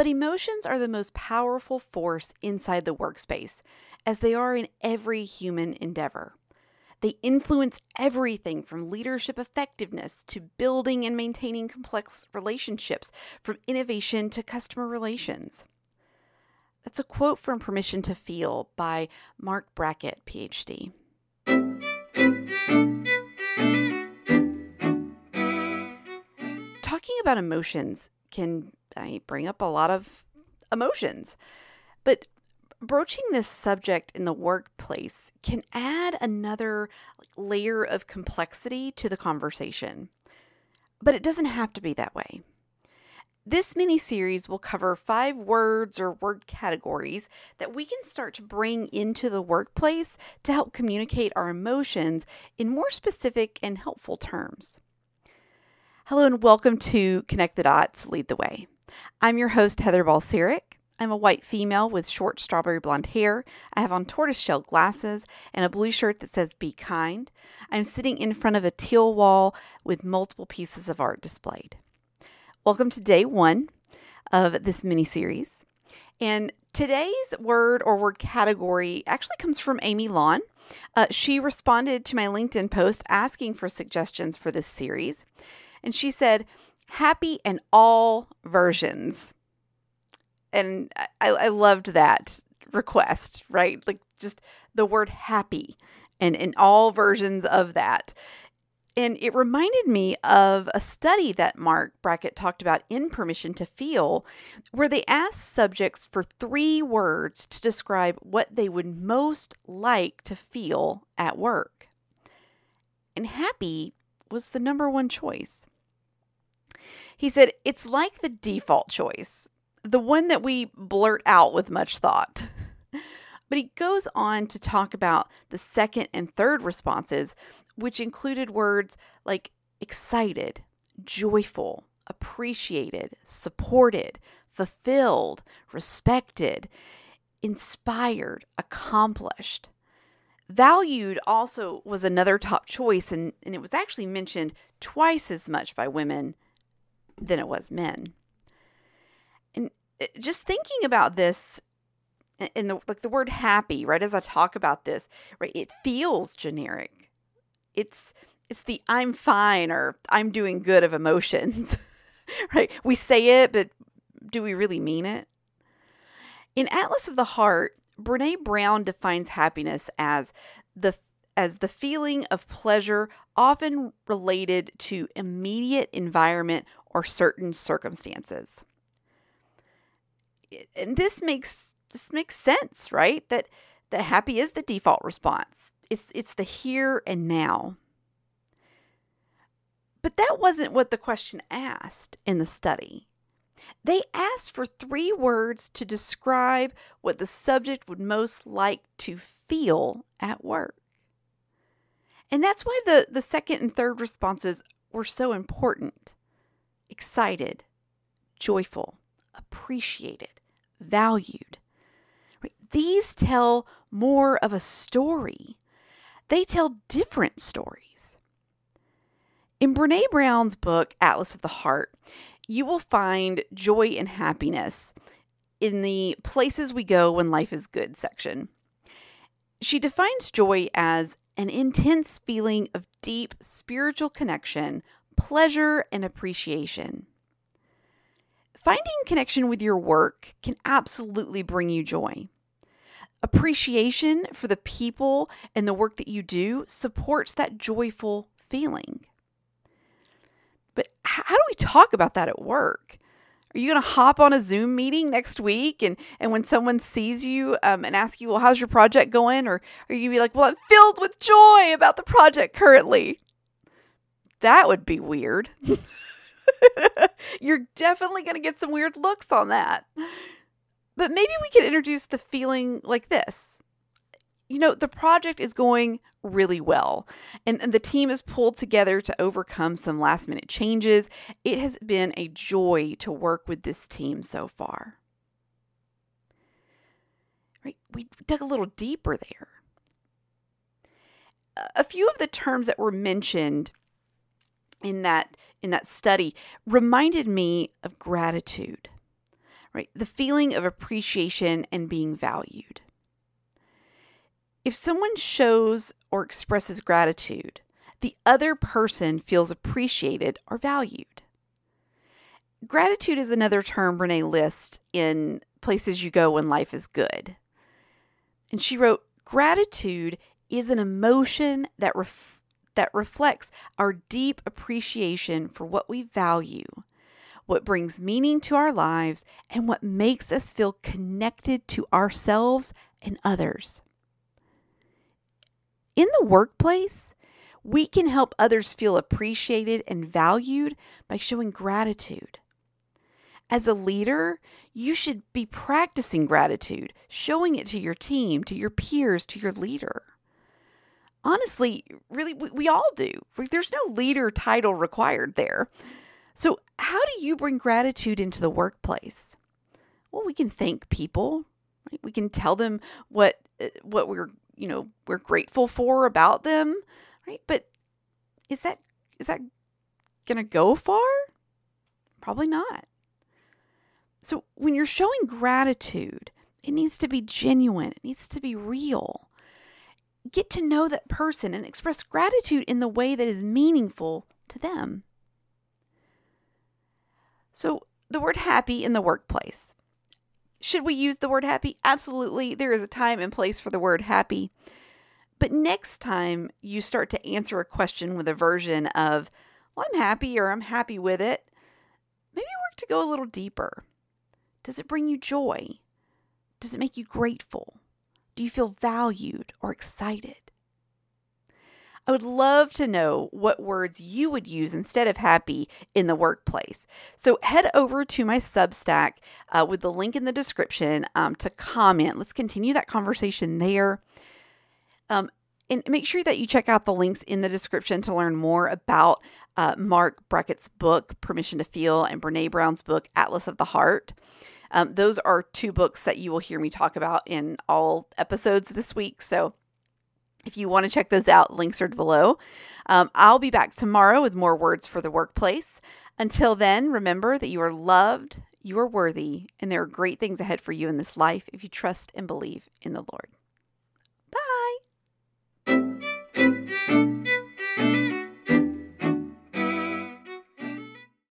But emotions are the most powerful force inside the workspace, as they are in every human endeavor. They influence everything from leadership effectiveness to building and maintaining complex relationships, from innovation to customer relations. That's a quote from Permission to Feel by Mark Brackett, PhD. Talking about emotions can bring up a lot of emotions, but broaching this subject in the workplace can add another layer of complexity to the conversation. But it doesn't have to be that way. This mini-series will cover 5 words or word categories that we can start to bring into the workplace to help communicate our emotions in more specific and helpful terms. Hello and welcome to Connect the Dots, Lead the Way. I'm your host, Heather Balserich. I'm a white female with short strawberry blonde hair. I have on tortoiseshell glasses and a blue shirt that says "Be Kind." I'm sitting in front of a teal wall with multiple pieces of art displayed. Welcome to day 1 of this mini-series. And today's word or word category actually comes from Amy Lawn. She responded to my LinkedIn post asking for suggestions for this series. And she said, "Happy and all versions." And I loved that request, right? Like just the word happy and all versions of that. And it reminded me of a study that Mark Brackett talked about in Permission to Feel, where they asked subjects for 3 words to describe what they would most like to feel at work. And happy was the number 1 choice. He said, "It's like the default choice, the one that we blurt out with much thought." But he goes on to talk about the second and third responses, which included words like excited, joyful, appreciated, supported, fulfilled, respected, inspired, accomplished. Valued also was another top choice, and it was actually mentioned twice as much by women than it was men. And just thinking about this, and the word happy, right, as I talk about this, right, it feels generic. It's the I'm fine or I'm doing good of emotions, right? We say it, but do we really mean it? In Atlas of the Heart, Brené Brown defines happiness as the feeling of pleasure often related to immediate environment or certain circumstances. And this makes sense, right? That happy is the default response. It's the here and now. But that wasn't what the question asked in the study. They asked for 3 words to describe what the subject would most like to feel at work. And that's why the second and third responses were so important. Excited, joyful, appreciated, valued. These tell more of a story. They tell different stories. In Brené Brown's book, Atlas of the Heart, you will find joy and happiness in the places we go when life is good section. She defines joy as an intense feeling of deep spiritual connection, pleasure, and appreciation. Finding connection with your work can absolutely bring you joy. Appreciation for the people and the work that you do supports that joyful feeling. But how do we talk about that at work? Are you going to hop on a Zoom meeting next week and when someone sees you and asks you, "Well, how's your project going?" Or are you going to be like, "Well, I'm filled with joy about the project currently"? That would be weird. You're definitely going to get some weird looks on that. But maybe we could introduce the feeling like this. You know, the project is going really well, and the team is pulled together to overcome some last minute changes. It has been a joy to work with this team so far. Right? We dug a little deeper there. A few of the terms that were mentioned in that study reminded me of gratitude. right? The feeling of appreciation and being valued. If someone shows or expresses gratitude, the other person feels appreciated or valued. Gratitude is another term Brené lists in Places You Go When Life is Good. And she wrote, gratitude is an emotion that reflects our deep appreciation for what we value, what brings meaning to our lives, and what makes us feel connected to ourselves and others. In the workplace, we can help others feel appreciated and valued by showing gratitude. As a leader, you should be practicing gratitude, showing it to your team, to your peers, to your leader. Honestly, really, we all do. There's no leader title required there. So how do you bring gratitude into the workplace? Well, we can thank people. Right? We can tell them what we're grateful for about them, right? But is that going to go far? Probably not. So when you're showing gratitude, it needs to be genuine. It needs to be real. Get to know that person and express gratitude in the way that is meaningful to them. So the word happy in the workplace. Should we use the word happy? Absolutely. There is a time and place for the word happy. But next time you start to answer a question with a version of, well, I'm happy or I'm happy with it, maybe work to go a little deeper. Does it bring you joy? Does it make you grateful? Do you feel valued or excited? I would love to know what words you would use instead of happy in the workplace. So head over to my Substack with the link in the description to comment. Let's continue that conversation there. And make sure that you check out the links in the description to learn more about Mark Brackett's book, Permission to Feel, and Brené Brown's book, Atlas of the Heart. Those are two books that you will hear me talk about in all episodes this week. So if you want to check those out, links are below. I'll be back tomorrow with more words for the workplace. Until then, remember that you are loved, you are worthy, and there are great things ahead for you in this life if you trust and believe in the Lord.